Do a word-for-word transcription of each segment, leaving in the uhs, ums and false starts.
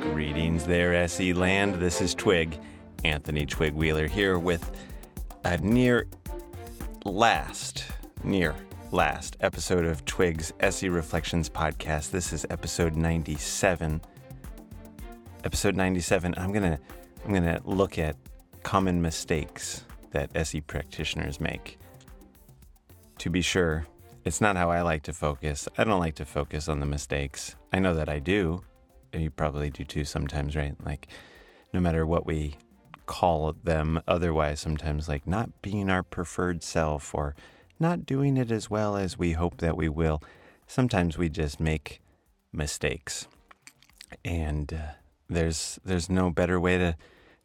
Greetings there, S E Land. This is Twig, Anthony Twig Wheeler, here with a near last, near last episode of Twig's S E Reflections podcast. This is episode ninety-seven. Episode ninety-seven. I'm gonna, I'm gonna look at common mistakes that S E practitioners make. To be sure, it's not how I like to focus. I don't like to focus on the mistakes. I know that I do, and you probably do too sometimes, right? Like, no matter what we call them otherwise, sometimes like not being our preferred self or not doing it as well as we hope that we will. Sometimes we just make mistakes. And uh, there's there's no better way to,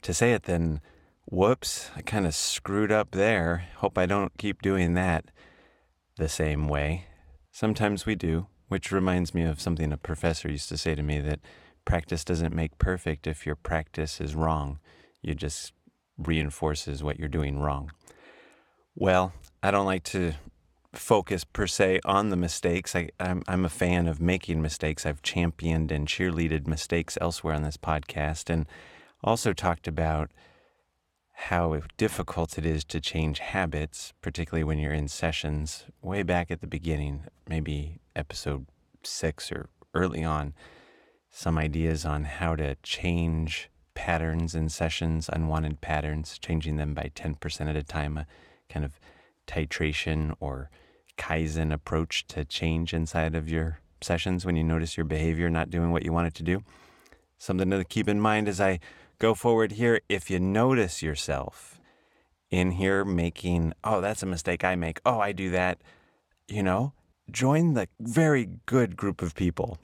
to say it than, whoops, I kind of screwed up there. Hope I don't keep doing that the same way. Sometimes we do, which reminds me of something a professor used to say to me, that practice doesn't make perfect. If your practice is wrong, it just reinforces what you're doing wrong. Well, I don't like to focus per se on the mistakes. I, I'm, I'm a fan of making mistakes. I've championed and cheerleaded mistakes elsewhere on this podcast, and also talked about how difficult it is to change habits, particularly when you're in sessions, way back at the beginning, maybe episode six or early on, some ideas on how to change patterns in sessions, unwanted patterns, changing them by ten percent at a time, a kind of titration or Kaizen approach to change inside of your sessions when you notice your behavior not doing what you want it to do. Something to keep in mind as I go forward here, if you notice yourself in here making, oh, that's a mistake I make, oh, I do that, you know, join the very good group of people,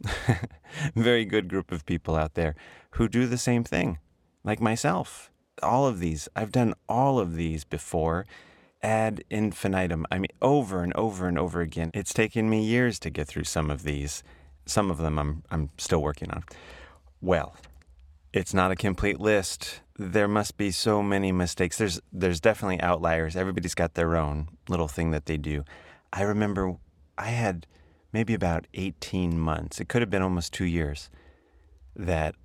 very good group of people out there who do the same thing, like myself. All of these, I've done all of these before, ad infinitum. I mean, over and over and over again. It's taken me years to get through some of these. Some of them I'm I'm still working on. Well, it's not a complete list. There must be so many mistakes. There's there's definitely outliers. Everybody's got their own little thing that they do. I remember I had maybe about eighteen months. It could have been almost two years that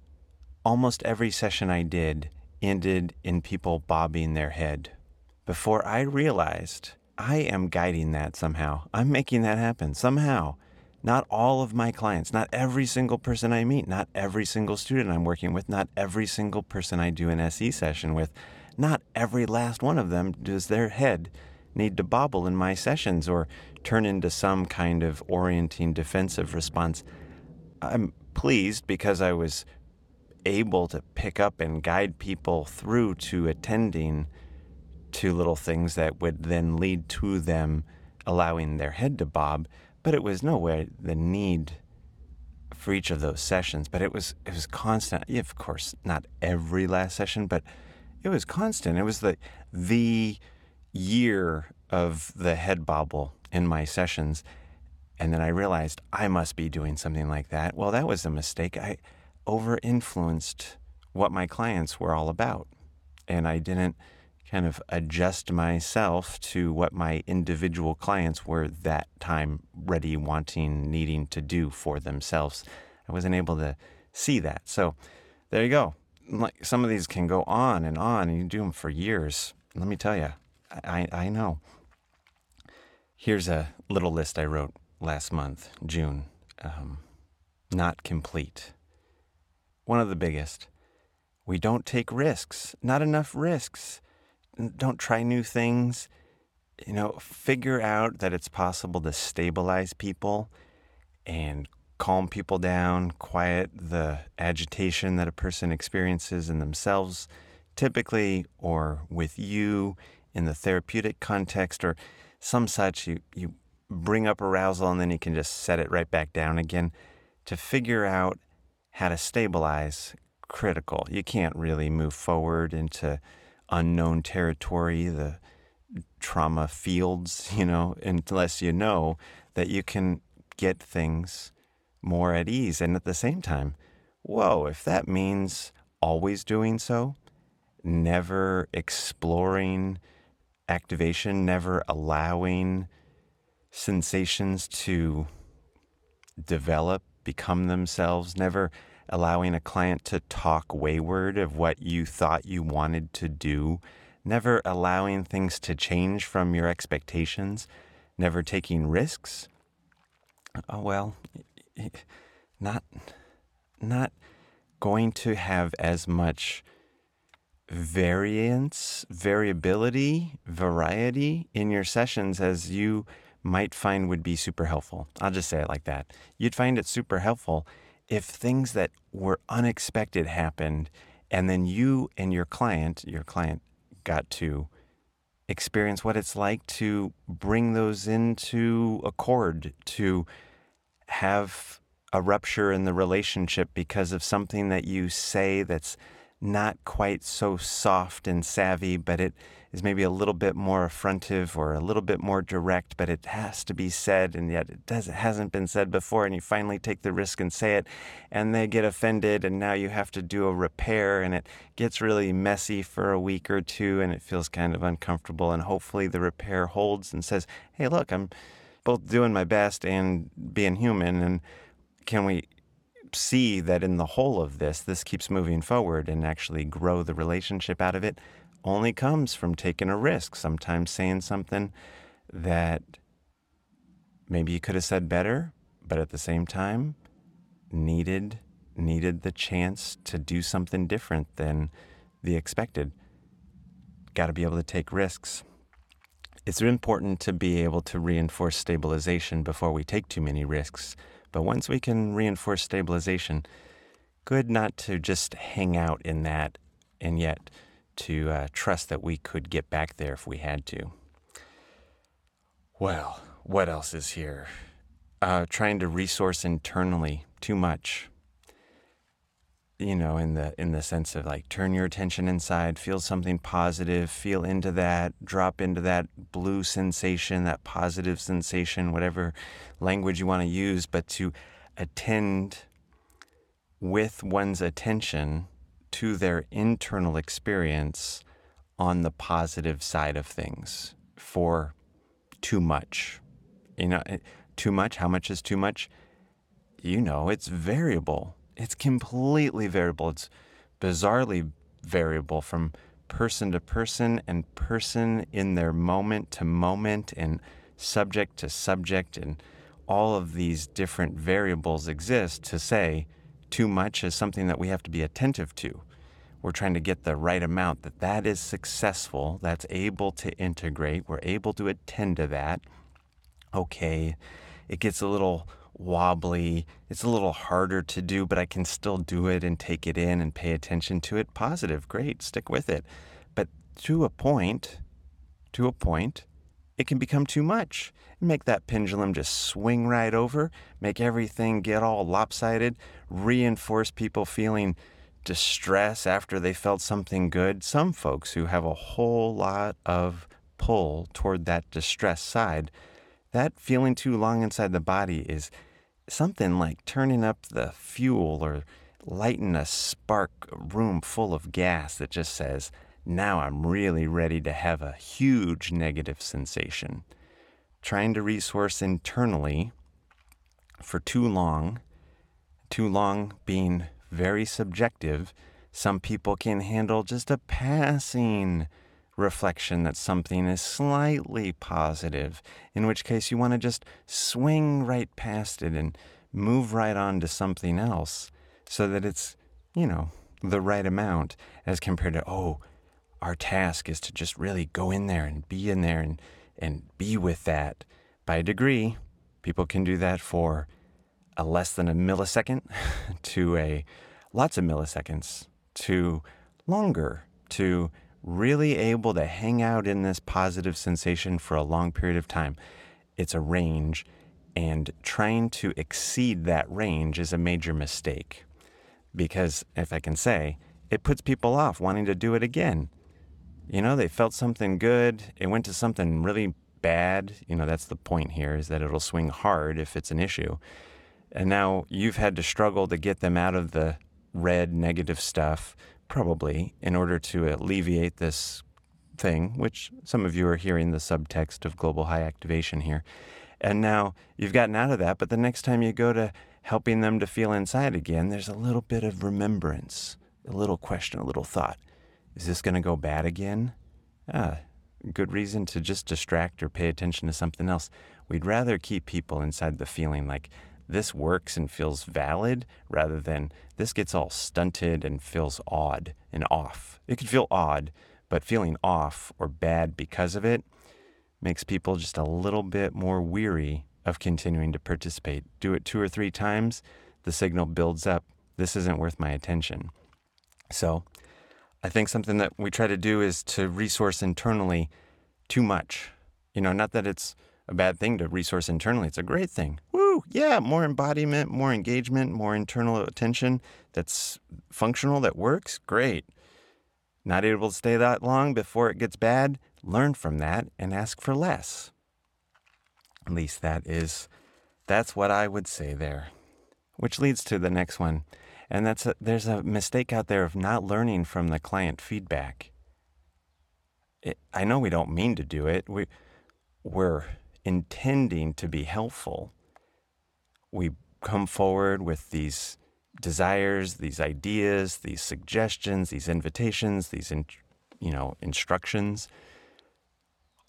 almost every session I did ended in people bobbing their head before I realized I am guiding that somehow. I'm making that happen somehow. Not all of my clients, not every single person I meet, not every single student I'm working with, not every single person I do an S E session with, not every last one of them does their head need to bobble in my sessions or turn into some kind of orienting defensive response. I'm pleased because I was able to pick up and guide people through to attending to little things that would then lead to them allowing their head to bob. But it was nowhere the need for each of those sessions. But it was it was constant. Yeah, of course, not every last session, but it was constant. It was the the year of the head bobble in my sessions. And then I realized I must be doing something like that. Well, that was a mistake. I over-influenced what my clients were all about. And I didn't kind of adjust myself to what my individual clients were that time ready, wanting, needing to do for themselves. I wasn't able to see that. So there you go. Like, some of these can go on and on, and you do them for years. Let me tell you, I, I know. Here's a little list I wrote last month, June. Um, not complete. One of the biggest. We don't take risks. Not enough risks. Don't try new things, you know, figure out that it's possible to stabilize people and calm people down, quiet the agitation that a person experiences in themselves typically or with you in the therapeutic context or some such. You, you bring up arousal and then you can just set it right back down again. To figure out how to stabilize, critical. You can't really move forward into unknown territory, the trauma fields, you know, unless you know that you can get things more at ease. And at the same time, whoa, if that means always doing so, never exploring activation, never allowing sensations to develop, become themselves, never allowing a client to talk wayward of what you thought you wanted to do, never allowing things to change from your expectations, never taking risks. Oh, well, not, not going to have as much variance, variability, variety in your sessions as you might find would be super helpful. I'll just say it like that. You'd find it super helpful if things that were unexpected happened, and then you and your client, your client got to experience what it's like to bring those into accord, to have a rupture in the relationship because of something that you say that's not quite so soft and savvy, but it is maybe a little bit more affrontive or a little bit more direct, but it has to be said, and yet it does, it hasn't been said before, and you finally take the risk and say it, and they get offended, and now you have to do a repair, and it gets really messy for a week or two, and it feels kind of uncomfortable, and hopefully the repair holds and says, hey, look, I'm both doing my best and being human, and can we see that in the whole of this, this keeps moving forward and actually grow the relationship out of it, only comes from taking a risk. Sometimes saying something that maybe you could have said better, but at the same time needed, needed the chance to do something different than the expected. Got to be able to take risks. It's important to be able to reinforce stabilization before we take too many risks. But once we can reinforce stabilization, good not to just hang out in that, and yet to uh, trust that we could get back there if we had to. Well, what else is here? Uh, trying to resource internally too much. You know, in the in the sense of like, turn your attention inside, feel something positive, feel into that, drop into that blue sensation, that positive sensation, whatever language you want to use, but to attend with one's attention to their internal experience on the positive side of things for too much. You know, too much, how much is too much? You know, it's variable. It's completely variable. It's bizarrely variable from person to person and person in their moment to moment and subject to subject, and all of these different variables exist. To say too much is something that we have to be attentive to. We're trying to get the right amount, that that is successful, that's able to integrate, we're able to attend to that. Okay, it gets a little wobbly, it's a little harder to do, but I can still do it and take it in and pay attention to it. Positive, great, stick with it. But to a point, to a point, it can become too much. Make that pendulum just swing right over, make everything get all lopsided, reinforce people feeling distress after they felt something good. Some folks who have a whole lot of pull toward that distress side, that feeling too long inside the body is something like turning up the fuel or lighting a spark room full of gas that just says, now I'm really ready to have a huge negative sensation. Trying to resource internally for too long, too long being very subjective. Some people can handle just a passing reflection that something is slightly positive, in which case you want to just swing right past it and move right on to something else so that it's, you know, the right amount, as compared to, oh, our task is to just really go in there and be in there and, and be with that. By degree, people can do that for a less than a millisecond to a lots of milliseconds to longer to really able to hang out in this positive sensation for a long period of time. It's a range, and trying to exceed that range is a major mistake, because if I can say, it puts people off wanting to do it again. You know, they felt something good, it went to something really bad. You know, that's the point here, is that it'll swing hard if it's an issue. And now you've had to struggle to get them out of the red negative stuff, probably in order to alleviate this thing, which some of you are hearing the subtext of global high activation here. And now you've gotten out of that, but the next time you go to helping them to feel inside again, there's a little bit of remembrance, a little question, a little thought. Is this going to go bad again? Ah, good reason to just distract or pay attention to something else. We'd rather keep people inside the feeling like this works and feels valid rather than this gets all stunted and feels odd and off. It could feel odd, but feeling off or bad because of it makes people just a little bit more weary of continuing to participate. Do it two or three times, the signal builds up. This isn't worth my attention. So I think something that we try to do is to resource internally too much. You know, not that it's a bad thing to resource internally. It's a great thing. Woo, yeah, more embodiment, more engagement, more internal attention that's functional, that works, great. Not able to stay that long before it gets bad, learn from that and ask for less. At least that is, that's what I would say there. Which leads to the next one. And that's a, there's a mistake out there of not learning from the client feedback. It, I know we don't mean to do it. We, we're intending to be helpful. We come forward with these desires, these ideas, these suggestions, these invitations, these in, you know instructions.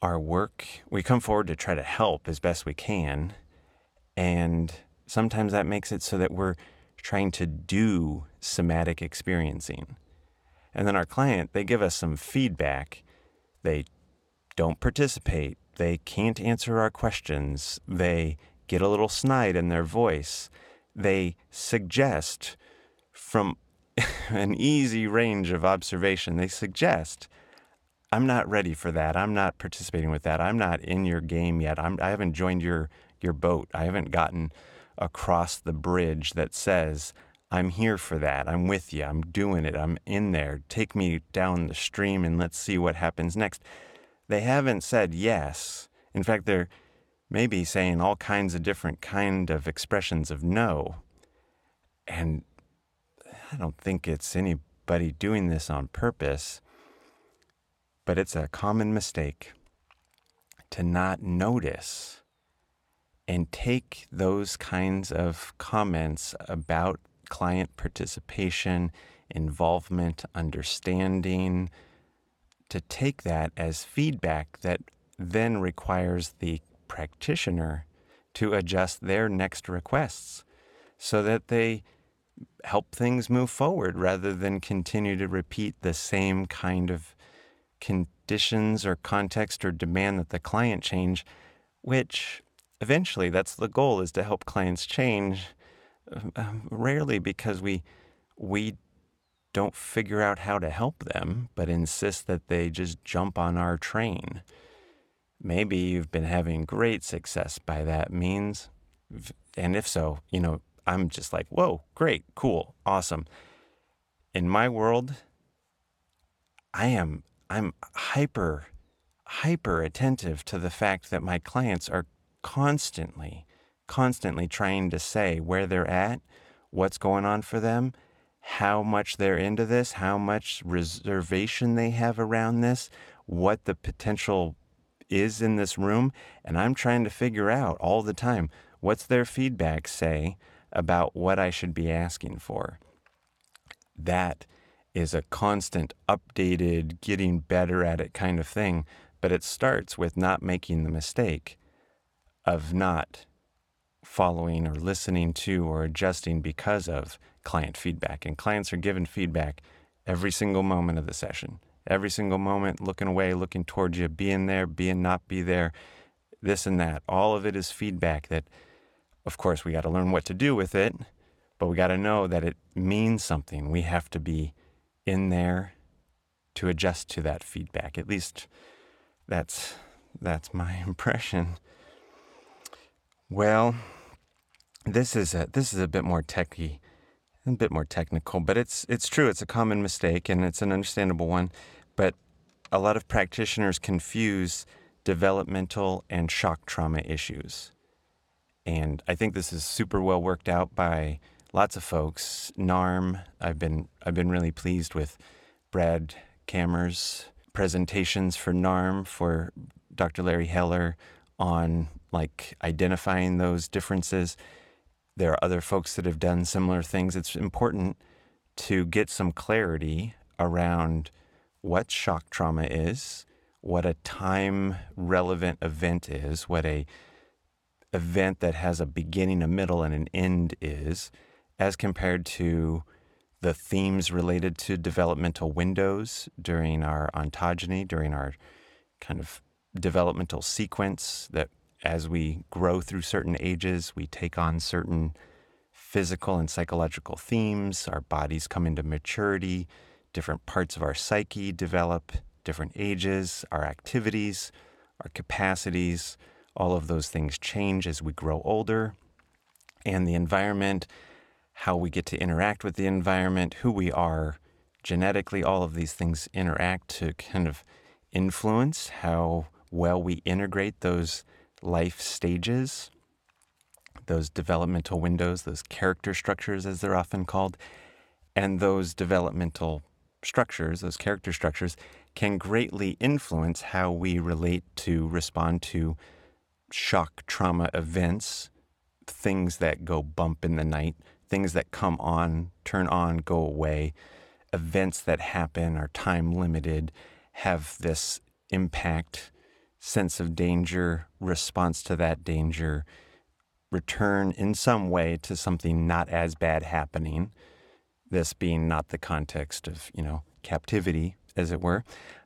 Our work, we come forward to try to help as best we can. And sometimes that makes it so that we're trying to do somatic experiencing. And then our client, they give us some feedback. They don't participate. They can't answer our questions. They get a little snide in their voice. They suggest from an easy range of observation, they suggest, I'm not ready for that. I'm not participating with that. I'm not in your game yet. I'm, I haven't joined your, your boat. I haven't gotten across the bridge that says, I'm here for that. I'm with you. I'm doing it. I'm in there. Take me down the stream and let's see what happens next. They haven't said yes. In fact, they're maybe saying all kinds of different kind of expressions of no. And I don't think it's anybody doing this on purpose, but it's a common mistake to not notice and take those kinds of comments about client participation, involvement, understanding, to take that as feedback that then requires the practitioner to adjust their next requests so that they help things move forward rather than continue to repeat the same kind of conditions or context or demand that the client change, which eventually, that's the goal, is to help clients change. Um, rarely because we we don't figure out how to help them, but insist that they just jump on our train. Maybe you've been having great success by that means. And if so, you know, I'm just like, whoa, great, cool, awesome. In my world, I am I'm hyper, hyper attentive to the fact that my clients are Constantly, constantly trying to say where they're at, what's going on for them, how much they're into this, how much reservation they have around this, what the potential is in this room. And I'm trying to figure out all the time, what's their feedback say about what I should be asking for? That is a constant, updated, getting better at it kind of thing. But it starts with not making the mistake of not following or listening to or adjusting because of client feedback. And clients are given feedback every single moment of the session, every single moment, looking away, looking towards you, being there, being not be there, this and that. All of it is feedback that, of course, we got to learn what to do with it, but we got to know that it means something. We have to be in there to adjust to that feedback. At least that's that's my impression. Well, this is a this is a bit more techy, a bit more technical, but it's it's true. It's a common mistake and it's an understandable one. But a lot of practitioners confuse developmental and shock trauma issues, and I think this is super well worked out by lots of folks. NARM, I've been I've been really pleased with Brad Kammer's presentations for NARM, for Doctor Larry Heller on like identifying those differences. There are other folks that have done similar things. It's important to get some clarity around what shock trauma is, what a time-relevant event is, what a event that has a beginning, a middle, and an end is, as compared to the themes related to developmental windows during our ontogeny, during our kind of developmental sequence, that as we grow through certain ages, we take on certain physical and psychological themes. Our bodies come into maturity. Different parts of our psyche develop, different ages, our activities, our capacities. All of those things change as we grow older. And the environment, how we get to interact with the environment, who we are genetically, all of these things interact to kind of influence how well we integrate those life stages, those developmental windows, those character structures as they're often called. And those developmental structures, those character structures, can greatly influence how we relate to, respond to shock trauma events, things that go bump in the night, things that come on, turn on, go away, events that happen, are time limited, have this impact, sense of danger, response to that danger, return in some way to something not as bad happening, this being not the context of, you know, captivity, as it were,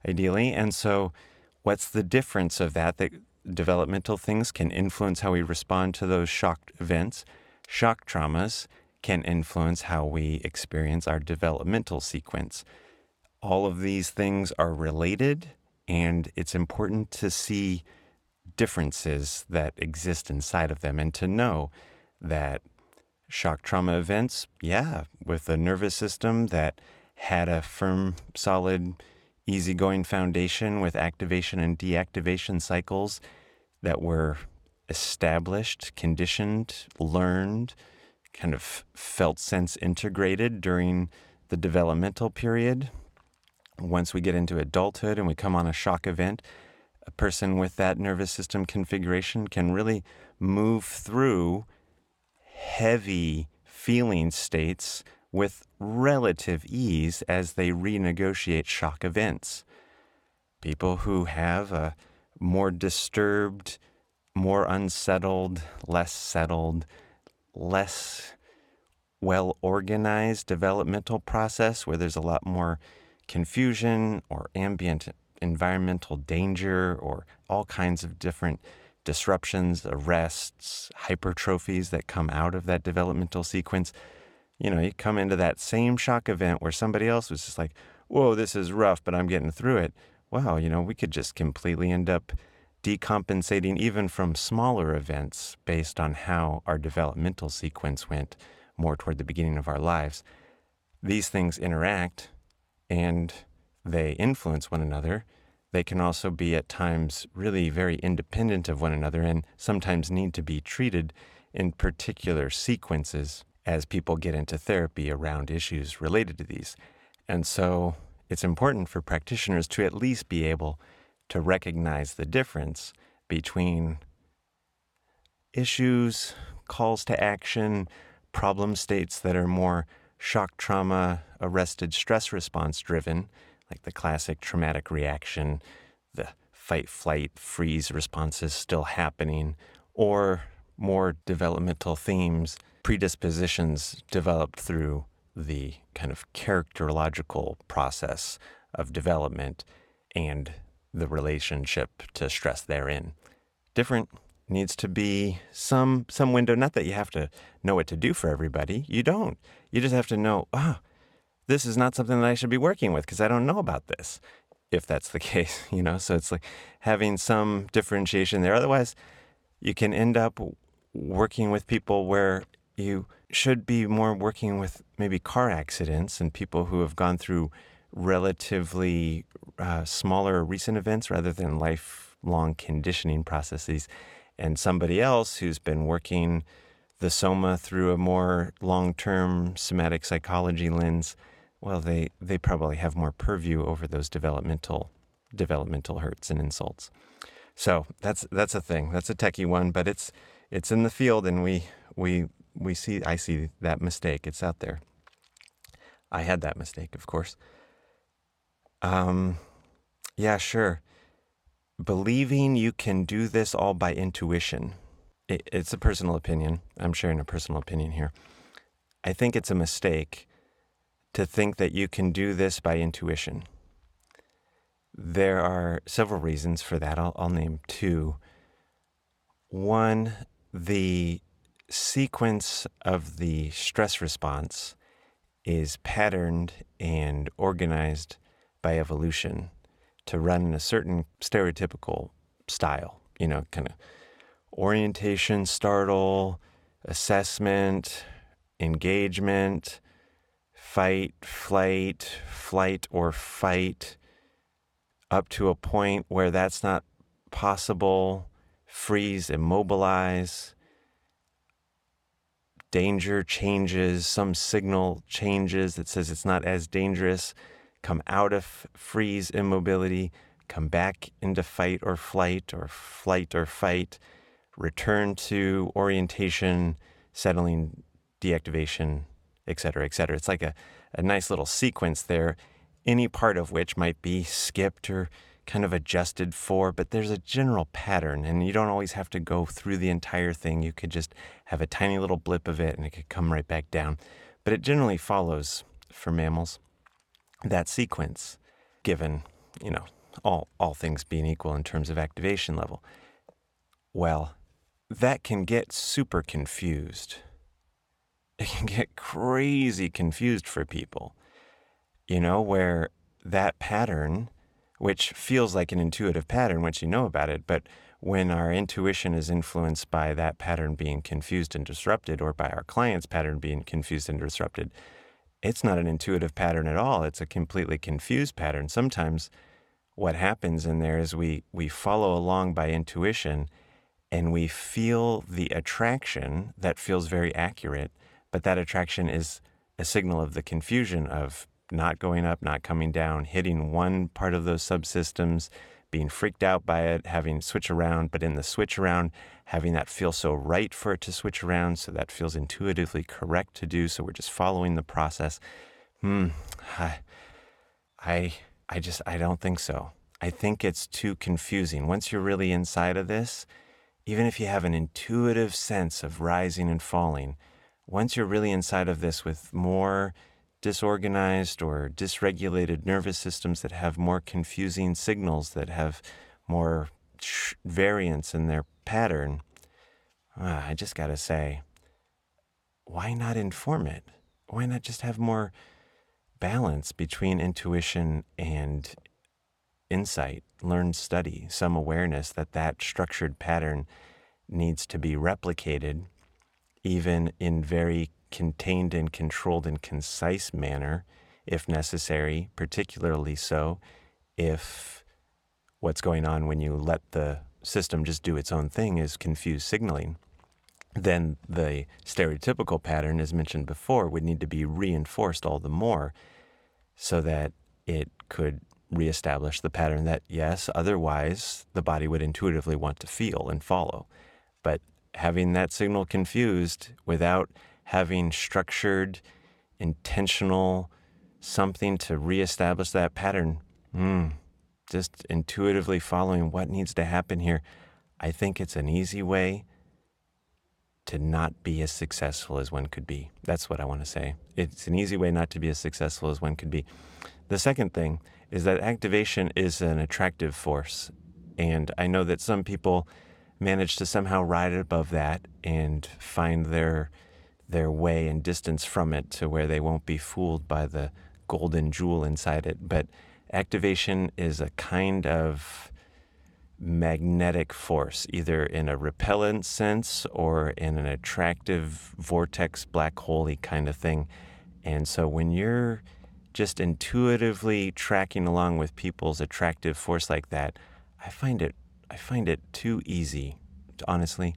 ideally. And so what's the difference of that? That developmental things can influence how we respond to those shock events. Shock traumas can influence how we experience our developmental sequence. All of these things are related, and it's important to see differences that exist inside of them and to know that shock trauma events, yeah, with a nervous system that had a firm, solid, easygoing foundation with activation and deactivation cycles that were established, conditioned, learned, kind of felt sense integrated during the developmental period. Once we get into adulthood and we come on a shock event, a person with that nervous system configuration can really move through heavy feeling states with relative ease as they renegotiate shock events. People who have a more disturbed, more unsettled, less settled, less well-organized developmental process where there's a lot more confusion or ambient environmental danger or all kinds of different disruptions, arrests, hypertrophies that come out of that developmental sequence. You know, you come into that same shock event where somebody else was just like, whoa, this is rough, but I'm getting through it. Wow, you know, we could just completely end up decompensating even from smaller events based on how our developmental sequence went more toward the beginning of our lives. These things interact and they influence one another. They can also be at times really very independent of one another and sometimes need to be treated in particular sequences as people get into therapy around issues related to these. And so it's important for practitioners to at least be able to recognize the difference between issues, calls to action, problem states that are more shock trauma, arrested stress response driven, like the classic traumatic reaction, the fight, flight, freeze responses still happening, or more developmental themes, predispositions developed through the kind of characterological process of development and the relationship to stress therein. Different needs to be some some window, not that you have to know what to do for everybody. You don't. You just have to know, oh, this is not something that I should be working with because I don't know about this, if that's the case, you know. So it's like having some differentiation there. Otherwise, you can end up working with people where you should be more working with maybe car accidents and people who have gone through relatively uh, smaller recent events rather than lifelong conditioning processes. And somebody else who's been working the soma through a more long-term somatic psychology lens, well, they, they probably have more purview over those developmental, developmental hurts and insults. So that's that's a thing. That's a techie one, but it's it's in the field, and we we we see I see that mistake. It's out there. I had that mistake, of course. Um, yeah, sure. Believing you can do this all by intuition. It, it's a personal opinion. I'm sharing a personal opinion here. I think it's a mistake to think that you can do this by intuition. There are several reasons for that. I'll, I'll name two. One, the sequence of the stress response is patterned and organized by evolution to run in a certain stereotypical style, you know, kind of orientation, startle, assessment, engagement, fight, flight, flight or fight, up to a point where that's not possible, freeze, immobilize, danger changes, some signal changes that says it's not as dangerous, come out of freeze, immobility, come back into fight or flight or flight or fight, return to orientation, settling, deactivation, et cetera, et cetera. It's like a, a nice little sequence there, any part of which might be skipped or kind of adjusted for, but there's a general pattern, and you don't always have to go through the entire thing. You could just have a tiny little blip of it, and it could come right back down. But it generally follows, for mammals, that sequence, given, you know, all, all things being equal in terms of activation level. Well, that can get super confused. It can get crazy confused for people. You know, where that pattern, which feels like an intuitive pattern once you know about it, but when our intuition is influenced by that pattern being confused and disrupted, or by our client's pattern being confused and disrupted, it's not an intuitive pattern at all. It's a completely confused pattern. Sometimes what happens in there is we, we follow along by intuition, and we feel the attraction that feels very accurate, but that attraction is a signal of the confusion of not going up, not coming down, hitting one part of those subsystems, being freaked out by it, having switch around, but in the switch around, having that feel so right for it to switch around, so that feels intuitively correct to do, so we're just following the process. Hmm, I, I, I just, I don't think so. I think it's too confusing. Once you're really inside of this, even if you have an intuitive sense of rising and falling, once you're really inside of this with more disorganized or dysregulated nervous systems that have more confusing signals, that have more variance in their pattern, uh, I just gotta say, why not inform it? Why not just have more balance between intuition and insight, learned study, some awareness that that structured pattern needs to be replicated, even in very contained and controlled and concise manner, if necessary, particularly so if what's going on when you let the system just do its own thing is confused signaling. Then the stereotypical pattern, as mentioned before, would need to be reinforced all the more so that it could reestablish the pattern that, yes, otherwise the body would intuitively want to feel and follow. But having that signal confused without having structured, intentional something to reestablish that pattern, mm, just intuitively following what needs to happen here, I think it's an easy way to not be as successful as one could be. That's what I want to say. It's an easy way not to be as successful as one could be. The second thing is that activation is an attractive force. And I know that some people manage to somehow ride above that and find their... their way and distance from it to where they won't be fooled by the golden jewel inside it. But activation is a kind of magnetic force, either in a repellent sense or in an attractive vortex, black hole-y kind of thing. And so when you're just intuitively tracking along with people's attractive force like that, I find it, I find it too easy, honestly.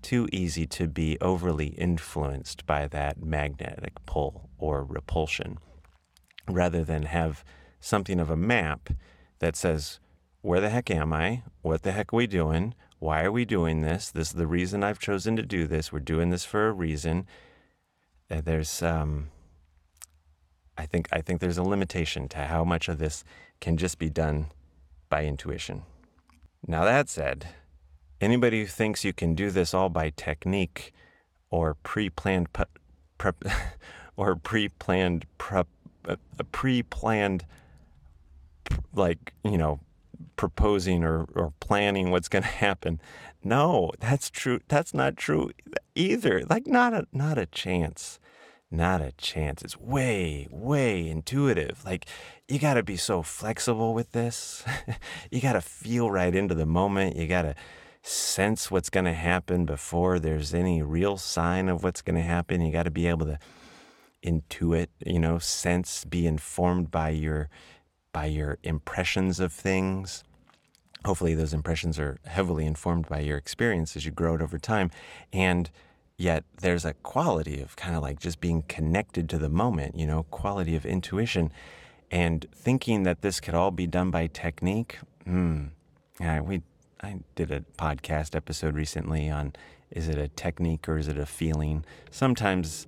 Too easy to be overly influenced by that magnetic pull or repulsion, rather than have something of a map that says where the heck am I? What the heck are we doing? Why are we doing this? This is the reason I've chosen to do this. We're doing this for a reason. There's, um, I think, I think there's a limitation to how much of this can just be done by intuition. Now that said, anybody who thinks you can do this all by technique or pre-planned pu- prep or pre-planned prep, a pre-planned, like, you know, proposing or, or planning what's going to happen. No, that's true. That's not true either. Like, not a, not a chance, not a chance. It's way, way intuitive. Like, you got to be so flexible with this. You got to feel right into the moment. You got to sense what's going to happen before there's any real sign of what's going to happen. You got to be able to intuit, you know, sense, be informed by your, by your impressions of things. Hopefully those impressions are heavily informed by your experience as you grow it over time. And yet there's a quality of kind of like just being connected to the moment, you know, quality of intuition. And thinking that this could all be done by technique. Hmm. Yeah, we, I did a podcast episode recently on, is it a technique or is it a feeling? Sometimes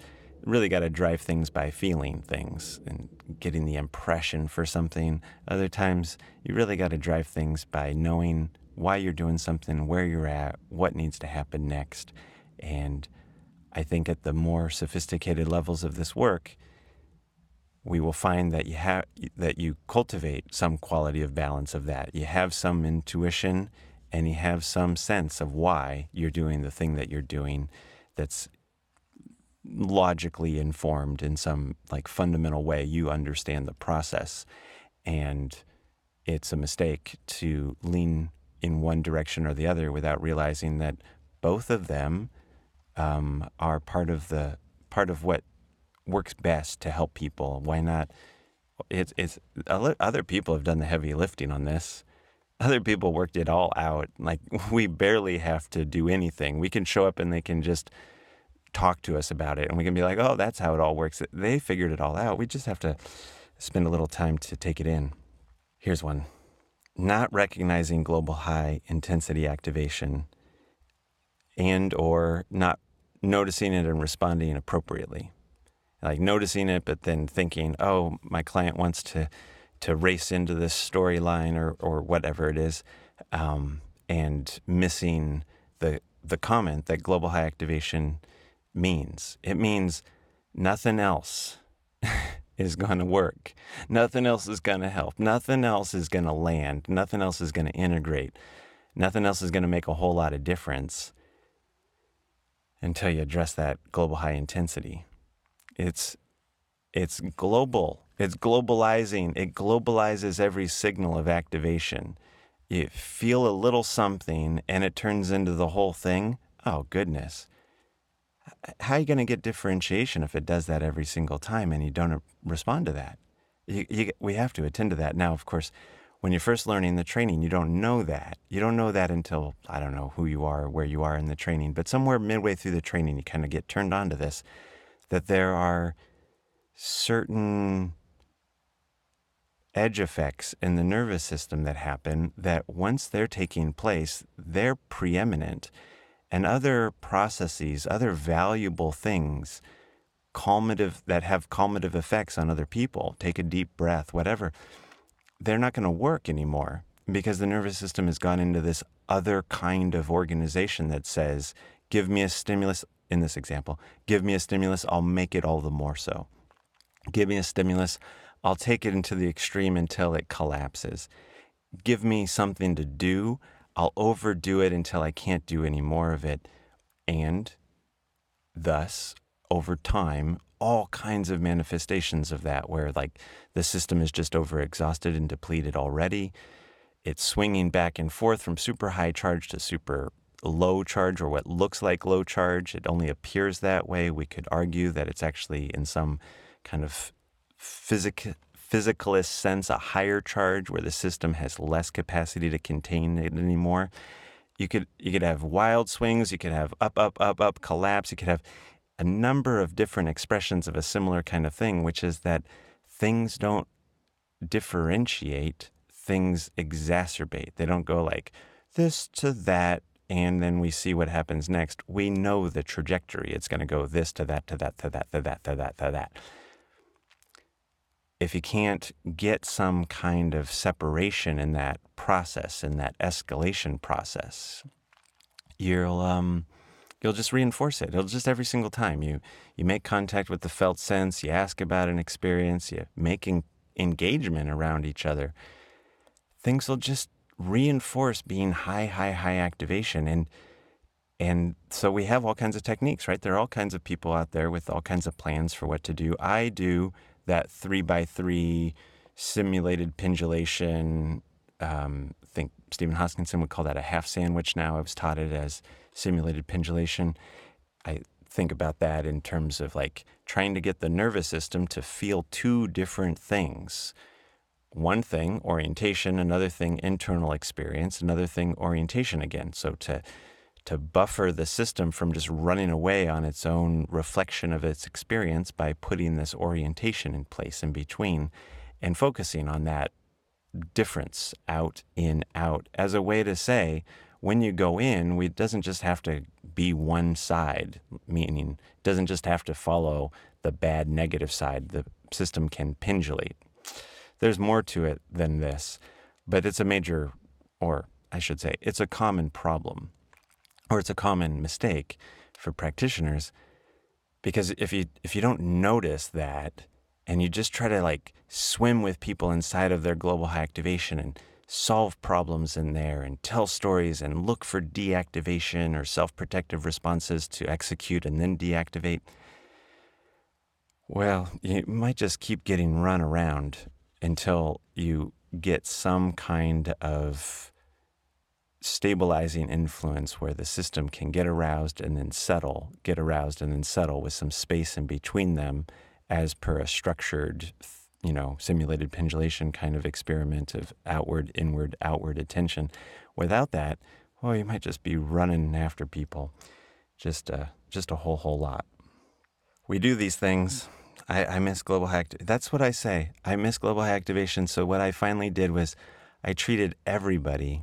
really got to drive things by feeling things and getting the impression for something. Other times you really got to drive things by knowing why you're doing something, where you're at, what needs to happen next. And I think at the more sophisticated levels of this work, we will find that you have, that you cultivate some quality of balance of that. You have some intuition and you have some sense of why you're doing the thing that you're doing, that's logically informed in some like fundamental way. You understand the process, and it's a mistake to lean in one direction or the other without realizing that both of them um, are part of the part of what works best to help people. Why not? It's it's other people have done the heavy lifting on this. Other people worked it all out. Like, we barely have to do anything. We can show up and they can just talk to us about it, and we can be like, oh, that's how it all works. They figured it all out. We just have to spend a little time to take it in. Here's one. Not recognizing global high intensity activation and or not noticing it and responding appropriately. Like, noticing it, but then thinking, oh, my client wants to to race into this storyline or or whatever it is, um, and missing the the comment that global high activation means. It means nothing else is going to work. Nothing else is going to help. Nothing else is going to land. Nothing else is going to integrate. Nothing else is going to make a whole lot of difference until you address that global high intensity. It's, it's global. It's globalizing. It globalizes every signal of activation. You feel a little something and it turns into the whole thing. Oh, goodness. How are you going to get differentiation if it does that every single time and you don't respond to that? You, you, we have to attend to that. Now, of course, when you're first learning the training, you don't know that. You don't know that until, I don't know who you are, where you are in the training. But somewhere midway through the training, you kind of get turned on to this, that there are certain edge effects in the nervous system that happen, that once they're taking place, they're preeminent. And other processes, other valuable things, calmative, that have calmative effects on other people, take a deep breath, whatever, they're not going to work anymore because the nervous system has gone into this other kind of organization that says, give me a stimulus, in this example, give me a stimulus, I'll make it all the more so. Give me a stimulus, I'll take it into the extreme until it collapses. Give me something to do, I'll overdo it until I can't do any more of it. And thus, over time, all kinds of manifestations of that, where like the system is just overexhausted and depleted already. It's swinging back and forth from super high charge to super low charge, or what looks like low charge. It only appears that way. We could argue that it's actually in some kind of physical, physicalist sense, a higher charge where the system has less capacity to contain it anymore. You could you could have wild swings, you could have up, up, up, up, collapse, you could have a number of different expressions of a similar kind of thing, which is that things don't differentiate. things exacerbate. They don't go like this to that, and then we see what happens next. We know the trajectory. It's going to go this to that, to that, to that, to that, to that, to that. If you can't get some kind of separation in that process, in that escalation process, you'll um, you'll just reinforce it. It'll just every single time. You, you make contact with the felt sense, you ask about an experience, you're making engagement around each other. Things will just reinforce being high, high, high activation. And and so we have all kinds of techniques, right? There are all kinds of people out there with all kinds of plans for what to do. I do that three by three simulated pendulation. Um, I think Stephen Hoskinson would call that a half sandwich now. I was taught it as simulated pendulation. I think about that in terms of like trying to get the nervous system to feel two different things. One thing, orientation, another thing, internal experience, another thing, orientation again. So to to buffer the system from just running away on its own reflection of its experience by putting this orientation in place in between and focusing on that difference out, in, out, as a way to say, when you go in, we, it doesn't just have to be one side, meaning it doesn't just have to follow the bad negative side. The system can pendulate. There's more to it than this, but it's a major, or I should say, it's a common problem. Or it's a common mistake for practitioners, because if you if you don't notice that and you just try to like swim with people inside of their global high activation and solve problems in there and tell stories and look for deactivation or self-protective responses to execute and then deactivate, well, you might just keep getting run around until you get some kind of stabilizing influence where the system can get aroused and then settle, get aroused and then settle with some space in between them, as per a structured, you know, simulated pendulation kind of experiment of outward, inward, outward attention. Without that, well, you might just be running after people, just a, just a whole, whole lot. We do these things. I, I miss global high activation. That's what I say. I miss global high activation. So what I finally did was I treated everybody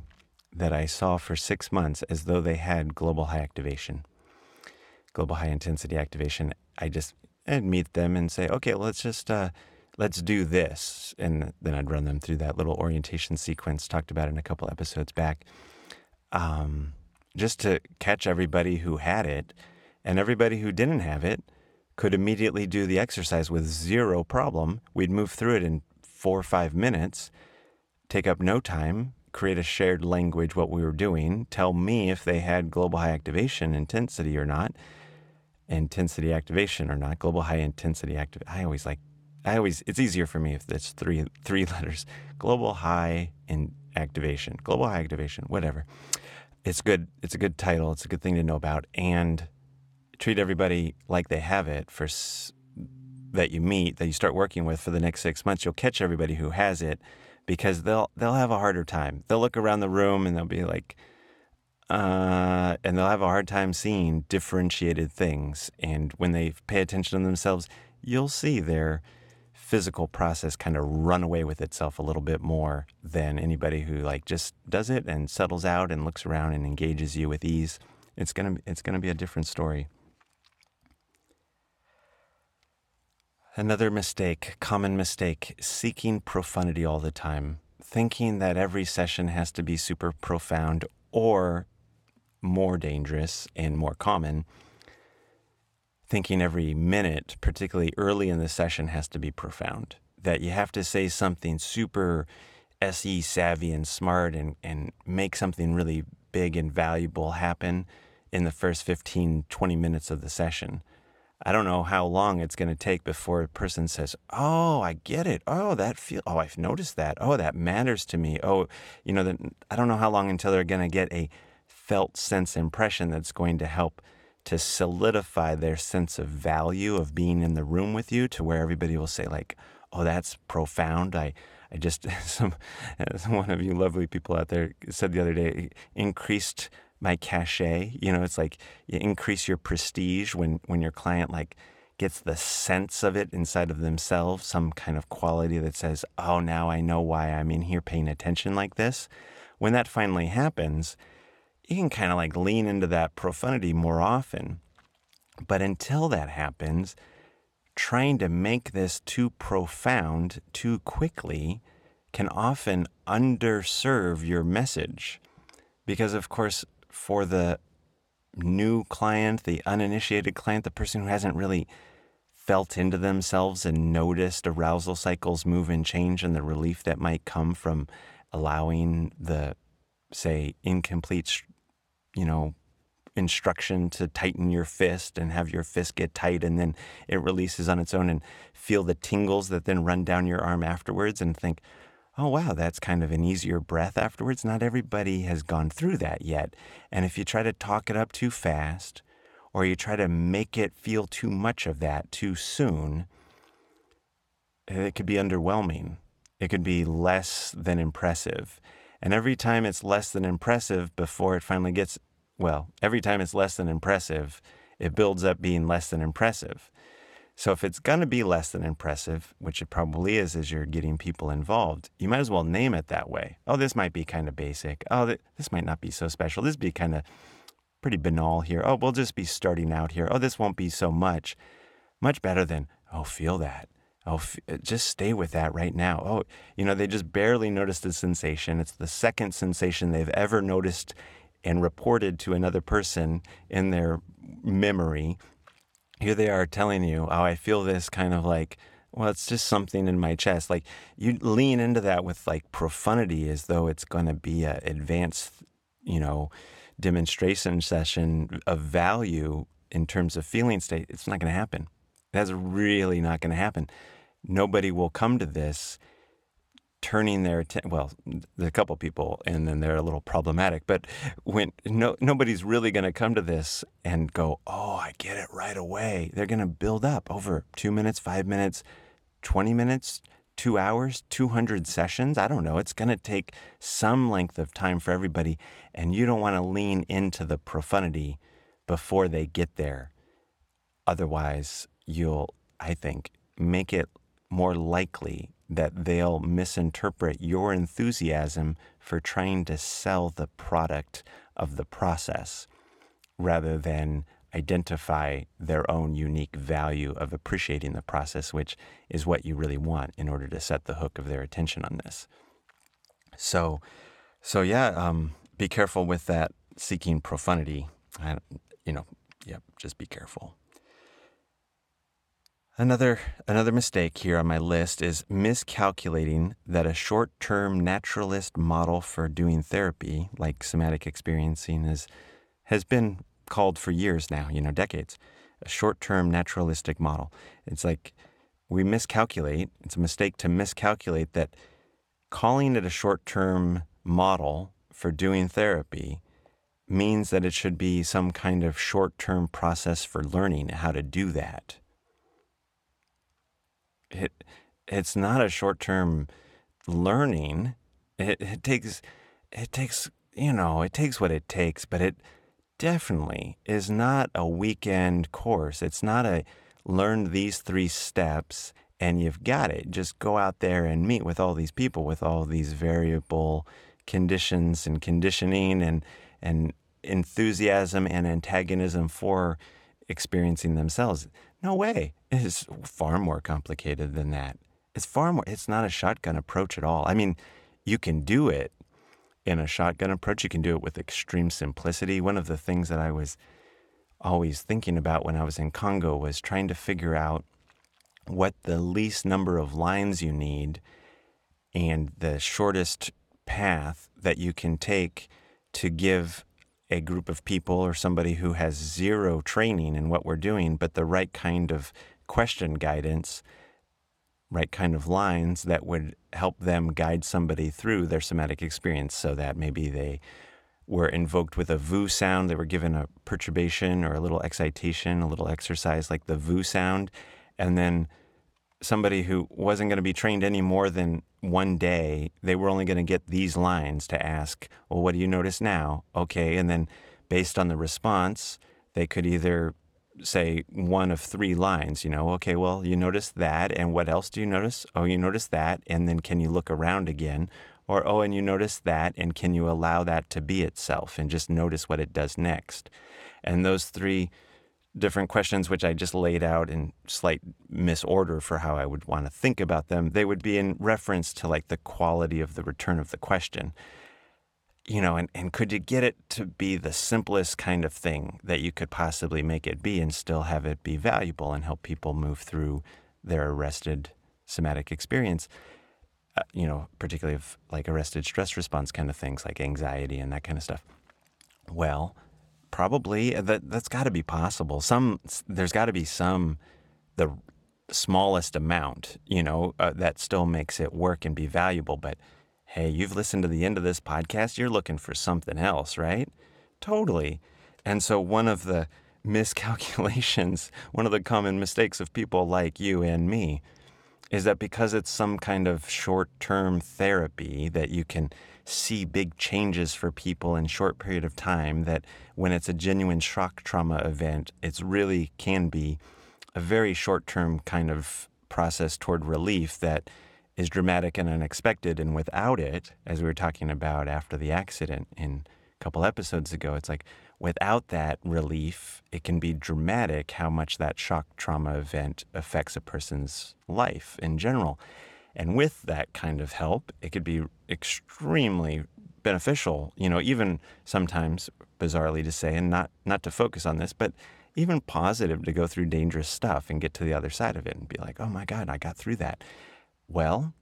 that I saw for six months as though they had global high activation, global high intensity activation. I just, I'd meet them and say, okay, let's just, uh, let's do this. And then I'd run them through that little orientation sequence talked about in a couple episodes back, um, just to catch everybody who had it, and everybody who didn't have it could immediately do the exercise with zero problem. We'd move through it in four or five minutes, take up no time, create a shared language, what we were doing, tell me if they had global high activation intensity or not, intensity activation or not, global high intensity active. I always like, I always, it's easier for me if it's three, three letters, global high in activation, global high activation, whatever. It's good. It's a good title. It's a good thing to know about, and treat everybody like they have it for s- that you meet, that you start working with for the next six months. You'll catch everybody who has it, because they'll they'll have a harder time. They'll look around the room and they'll be like, uh, and they'll have a hard time seeing differentiated things. And when they pay attention to themselves, you'll see their physical process kind of run away with itself a little bit more than anybody who like just does it and settles out and looks around and engages you with ease. It's gonna it's gonna be a different story. Another mistake, common mistake, seeking profundity all the time, thinking that every session has to be super profound, or more dangerous and more common, thinking every minute, particularly early in the session, has to be profound, that you have to say something super S E savvy and smart and, and make something really big and valuable happen in the first fifteen, twenty minutes of the session. I don't know how long it's going to take before a person says, oh, I get it. Oh, that feel. Oh, I've noticed that. Oh, that matters to me. Oh, you know, the, I don't know how long until they're going to get a felt sense impression that's going to help to solidify their sense of value of being in the room with you, to where everybody will say like, oh, that's profound. I, I just, some one of you lovely people out there said the other day, increased my cachet. You know, it's like you increase your prestige when, when your client like gets the sense of it inside of themselves, some kind of quality that says, oh, now I know why I'm in here paying attention like this. When that finally happens, you can kind of like lean into that profundity more often. But until that happens, trying to make this too profound too quickly can often underserve your message. Because, of course, for the new client, the uninitiated client, the person who hasn't really felt into themselves and noticed arousal cycles move and change and the relief that might come from allowing the, say, incomplete, you know, instruction to tighten your fist and have your fist get tight, and then it releases on its own and feel the tingles that then run down your arm afterwards and think, oh, wow, that's kind of an easier breath afterwards. Not everybody has gone through that yet. And if you try to talk it up too fast, or you try to make it feel too much of that too soon, it could be underwhelming. It could be less than impressive. And every time it's less than impressive before it finally gets, well, every time it's less than impressive, it builds up being less than impressive. So if it's going to be less than impressive, which it probably is as you're getting people involved, you might as well name it that way. Oh, this might be kind of basic. Oh, th- this might not be so special. This be kind of pretty banal here. Oh, we'll just be starting out here. Oh, this won't be so much. Much better than, oh, feel that. Oh, f- just stay with that right now. Oh, you know, they just barely noticed the sensation. It's the second sensation they've ever noticed and reported to another person in their memory. Here they are telling you, oh, I feel this kind of like, well, it's just something in my chest. Like, you lean into that with like profundity as though it's going to be an advanced, you know, demonstration session of value in terms of feeling state. It's not going to happen. That's really not going to happen. Nobody will come to this turning their attention. Well, a couple people, and then they're a little problematic, but when no nobody's really going to come to this and go, oh, I get it right away. They're going to build up over two minutes, five minutes, twenty minutes, two hours, two hundred sessions. I don't know. It's going to take some length of time for everybody, and you don't want to lean into the profundity before they get there. Otherwise, you'll, I think, make it more likely that they'll misinterpret your enthusiasm for trying to sell the product of the process rather than identify their own unique value of appreciating the process, which is what you really want in order to set the hook of their attention on this. So, so yeah, um, be careful with that seeking profundity. I, you know, yeah, just be careful. Another another mistake here on my list is miscalculating that a short-term naturalist model for doing therapy, like somatic experiencing, is has been called for years now, you know, decades. A short-term naturalistic model. It's like we miscalculate. It's a mistake to miscalculate that calling it a short-term model for doing therapy means that it should be some kind of short-term process for learning how to do that. It it's not a short-term learning. It, it takes it takes you know it takes what it takes, but it definitely is not a weekend course. It's not a learn these three steps and you've got it. Just go out there and meet with all these people with all these variable conditions and conditioning and and enthusiasm and antagonism for experiencing themselves. No way. It is far more complicated than that. It's far more, it's not a shotgun approach at all. I mean, you can do it in a shotgun approach. You can do it with extreme simplicity. One of the things that I was always thinking about when I was in Congo was trying to figure out what the least number of lines you need and the shortest path that you can take to give a group of people or somebody who has zero training in what we're doing, but the right kind of question guidance, right kind of lines that would help them guide somebody through their somatic experience so that maybe they were invoked with a V U sound, they were given a perturbation or a little excitation, a little exercise like the V U sound, and then somebody who wasn't going to be trained any more than one day, they were only going to get these lines to ask, well, what do you notice now? Okay, and then based on the response, they could either say one of three lines, you know, okay, well, you notice that, and what else do you notice? Oh, you notice that, and then can you look around again? Or, oh, and you notice that, and can you allow that to be itself and just notice what it does next? And those three different questions, which I just laid out in slight misorder for how I would want to think about them, they would be in reference to like the quality of the return of the question. You know, and, and could you get it to be the simplest kind of thing that you could possibly make it be and still have it be valuable and help people move through their arrested somatic experience, uh, you know, particularly of like arrested stress response kind of things like anxiety and that kind of stuff? Well, probably that, that's got to be possible. Some, there's got to be some, the smallest amount, you know, uh, that still makes it work and be valuable, but hey, you've listened to the end of this podcast, you're looking for something else, right? Totally. And so one of the miscalculations, one of the common mistakes of people like you and me is that because it's some kind of short-term therapy that you can see big changes for people in a short period of time, that when it's a genuine shock trauma event, it really can be a very short-term kind of process toward relief that is dramatic and unexpected, and without it, as we were talking about after the accident in a couple episodes ago, it's like without that relief, it can be dramatic how much that shock trauma event affects a person's life in general. And with that kind of help, it could be extremely beneficial, you know, even sometimes bizarrely to say, and not, not to focus on this, but even positive to go through dangerous stuff and get to the other side of it and be like, oh my God, I got through that. Well,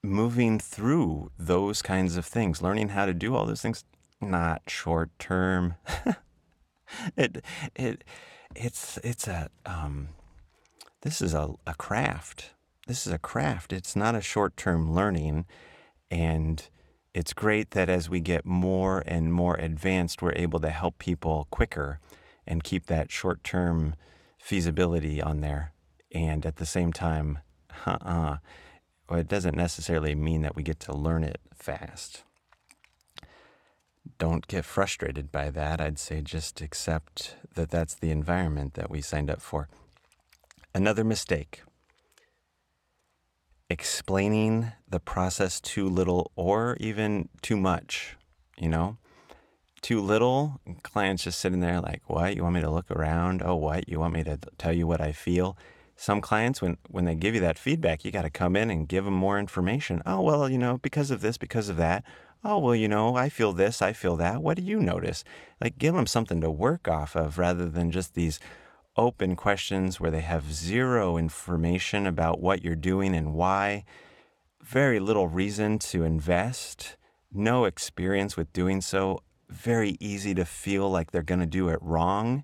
moving through those kinds of things, learning how to do all those things, not short term. it, it, it's, it's a, um, this is a, a craft. This is a craft. It's not a short term learning. And it's great that as we get more and more advanced, we're able to help people quicker and keep that short term feasibility on there. And at the same time, Uh-uh. Well, it doesn't necessarily mean that we get to learn it fast. Don't get frustrated by that. I'd say just accept that that's the environment that we signed up for. Another mistake. Explaining the process too little or even too much, you know? Too little, clients just sitting there like, what? You want me to look around? Oh, what? You want me to tell you what I feel? Some clients, when, when they give you that feedback, you got to come in and give them more information. Oh, well, you know, because of this, because of that. Oh, well, you know, I feel this, I feel that. What do you notice? Like, give them something to work off of rather than just these open questions where they have zero information about what you're doing and why, very little reason to invest, no experience with doing so, very easy to feel like they're going to do it wrong.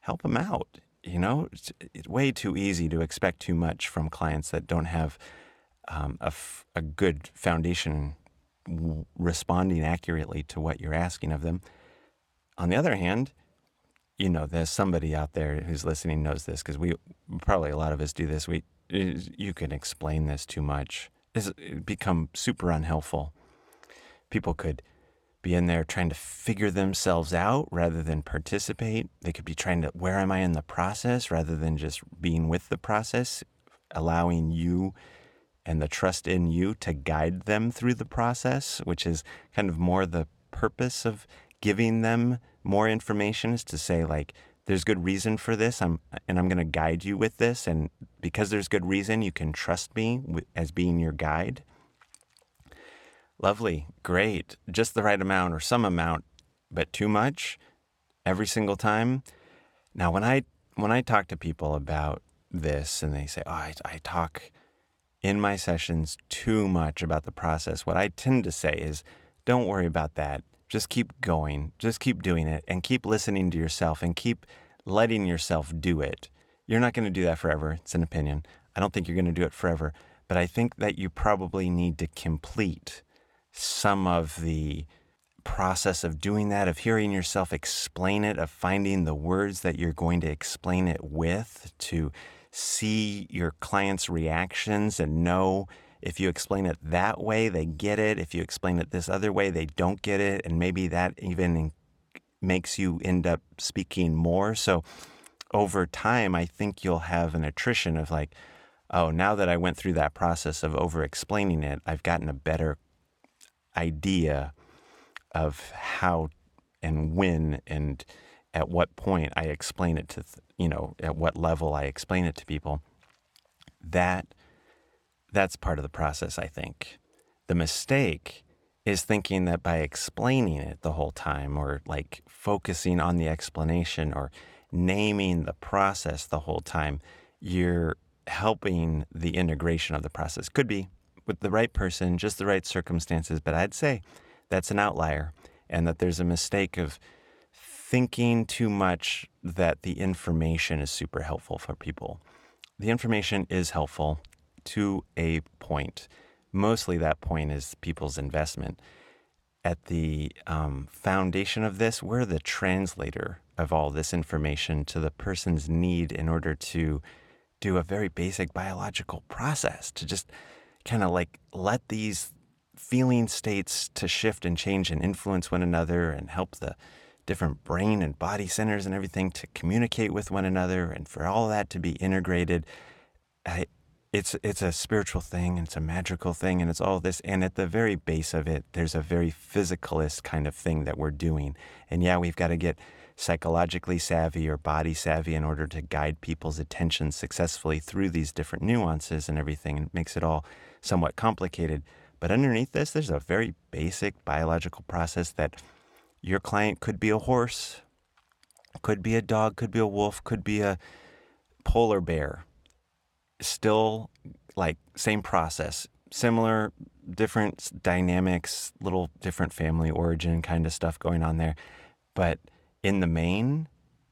Help them out. You know, it's, it's way too easy to expect too much from clients that don't have um, a, f- a good foundation w- responding accurately to what you're asking of them. On the other hand, you know, there's somebody out there who's listening knows this because we probably a lot of us do this. We you can explain this too much. This it become super unhelpful. People could be in there trying to figure themselves out rather than participate. They could be trying to, where am I in the process, rather than just being with the process, allowing you and the trust in you to guide them through the process, which is kind of more the purpose of giving them more information, is to say like, there's good reason for this, I'm, and I'm going to guide you with this. And because there's good reason, you can trust me as being your guide. Lovely, great, just the right amount or some amount, but too much every single time. Now, when I when I talk to people about this and they say, oh, I, I talk in my sessions too much about the process, what I tend to say is, don't worry about that. Just keep going. Just keep doing it and keep listening to yourself and keep letting yourself do it. You're not going to do that forever. It's an opinion. I don't think you're going to do it forever, but I think that you probably need to complete some of the process of doing that, of hearing yourself explain it, of finding the words that you're going to explain it with, to see your client's reactions and know if you explain it that way, they get it. If you explain it this other way, they don't get it. And maybe that even makes you end up speaking more. So over time, I think you'll have an attrition of like, oh, now that I went through that process of over-explaining it, I've gotten a better idea of how and when and at what point I explain it to, you know, at what level I explain it to people. That, that's part of the process, I think. The mistake is thinking that by explaining it the whole time, or like focusing on the explanation or naming the process the whole time, you're helping the integration of the process. Could be with the right person, just the right circumstances, but I'd say that's an outlier, and that there's a mistake of thinking too much that the information is super helpful for people. The information is helpful to a point. Mostly that point is people's investment. At the um, foundation of this, we're the translator of all this information to the person's need in order to do a very basic biological process, to just kind of like let these feeling states to shift and change and influence one another and help the different brain and body centers and everything to communicate with one another, and for all that to be integrated. I, it's it's a spiritual thing, and it's a magical thing, and it's all this. And at the very base of it, there's a very physicalist kind of thing that we're doing. And yeah, we've got to get psychologically savvy or body savvy in order to guide people's attention successfully through these different nuances and everything. And it makes it all somewhat complicated. But underneath this, there's a very basic biological process that your client could be a horse, could be a dog, could be a wolf, could be a polar bear. Still, like, same process, similar, different dynamics, little different family origin kind of stuff going on there. But in the main,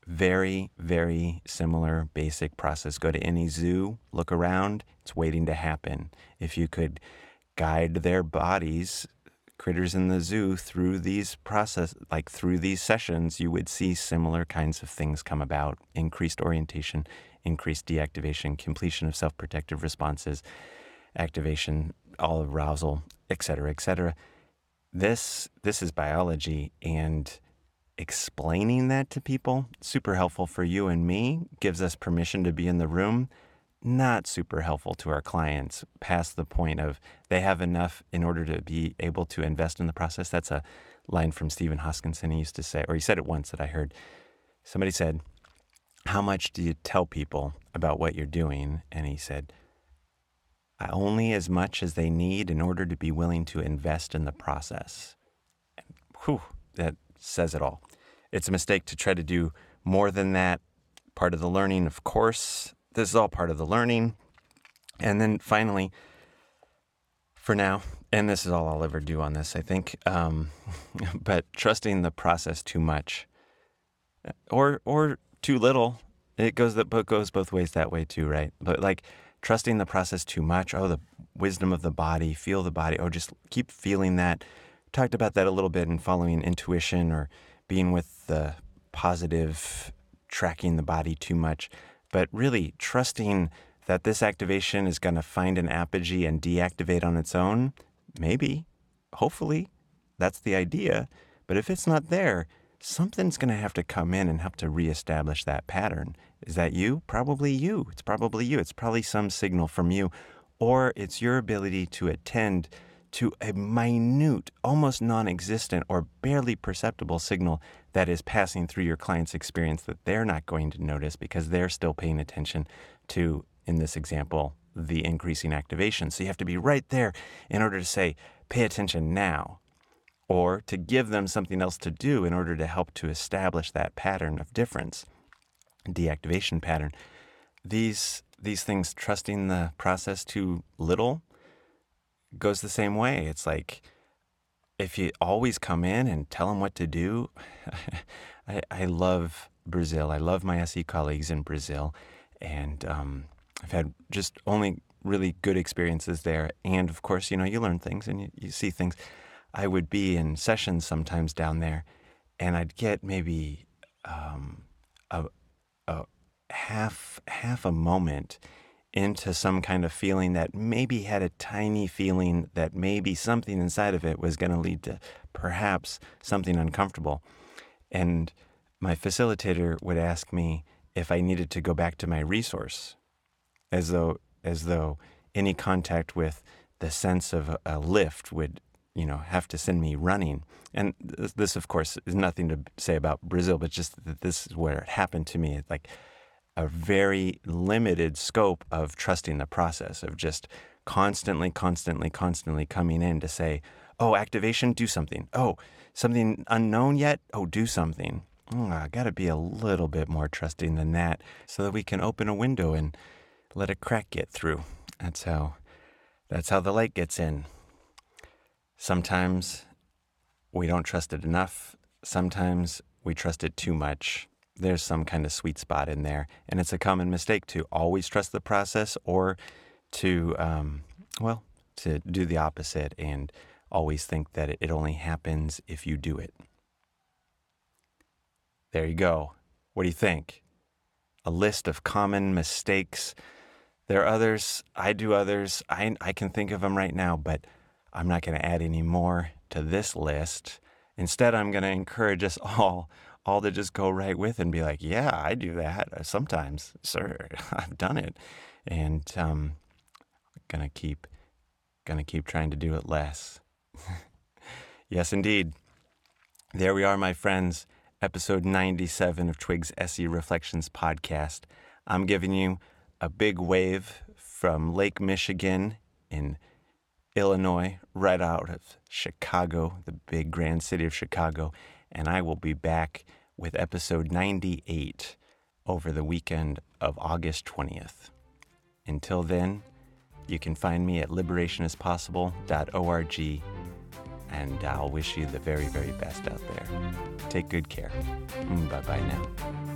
very, very similar basic process. Go to any zoo, look around, it's waiting to happen. If you could guide their bodies, critters in the zoo, through these process, like through these sessions, you would see similar kinds of things come about: increased orientation, increased deactivation, completion of self-protective responses, activation, all arousal, et cetera, et cetera. This, this is biology, and explaining that to people, super helpful for you and me, gives us permission to be in the room. Not super helpful to our clients, past the point of they have enough in order to be able to invest in the process. That's a line from Stephen Hoskinson. He used to say, or he said it once that I heard. Somebody said, "How much do you tell people about what you're doing?" And he said, "Only as much as they need in order to be willing to invest in the process." And whew, that says it all. It's a mistake to try to do more than that. Part of the learning, of course. This is all part of the learning. And then finally, for now, and this is all I'll ever do on this, I think, um, but trusting the process too much or or too little. It goes that book goes both ways that way too, right? But like trusting the process too much. Oh, the wisdom of the body, feel the body. Oh, just keep feeling that. Talked about that a little bit in following intuition or being with the positive, tracking the body too much. But really trusting that this activation is going to find an apogee and deactivate on its own, maybe, hopefully, that's the idea. But if it's not there, something's going to have to come in and help to reestablish that pattern. Is that you? Probably you. It's probably you. It's probably some signal from you. Or it's your ability to attend to a minute, almost non-existent or barely perceptible signal that is passing through your client's experience that they're not going to notice because they're still paying attention to, in this example, the increasing activation. So you have to be right there in order to say, pay attention now, or to give them something else to do in order to help to establish that pattern of difference, deactivation pattern. These, these things, trusting the process too little, goes the same way. It's like, if you always come in and tell them what to do, I, I love Brazil. I love my S E colleagues in Brazil. And um, I've had just only really good experiences there. And of course, you know, you learn things and you, you see things. I would be in sessions sometimes down there, and I'd get maybe um, a, a half half a moment into some kind of feeling that maybe had a tiny feeling that maybe something inside of it was going to lead to perhaps something uncomfortable. And my facilitator would ask me if I needed to go back to my resource, as though as though any contact with the sense of a lift would, you know, have to send me running. And this, this of course, is nothing to say about Brazil, but just that this is where it happened to me. It's like a very limited scope of trusting the process, of just constantly, constantly, constantly coming in to say, oh, activation, do something. Oh, something unknown yet? Oh, do something. Oh, I got to be a little bit more trusting than that so that we can open a window and let a crack get through. That's how, that's how the light gets in. Sometimes we don't trust it enough. Sometimes we trust it too much. There's some kind of sweet spot in there. And it's a common mistake to always trust the process or to, um, well, to do the opposite and always think that it only happens if you do it. There you go. What do you think? A list of common mistakes. There are others. I do others. I, I can think of them right now, but I'm not going to add any more to this list. Instead, I'm going to encourage us all, all to just go right with and be like, yeah, I do that sometimes, sir. I've done it. And um, I'm going to keep, going to keep trying to do it less. Yes, indeed. There we are, my friends. Episode ninety-seven of Twig's S E Reflections podcast. I'm giving you a big wave from Lake Michigan in Illinois, right out of Chicago, the big grand city of Chicago, and I will be back with episode ninety-eight over the weekend of August twentieth. Until then, you can find me at liberation is possible dot org, and I'll wish you the very, very best out there. Take good care. Bye-bye now.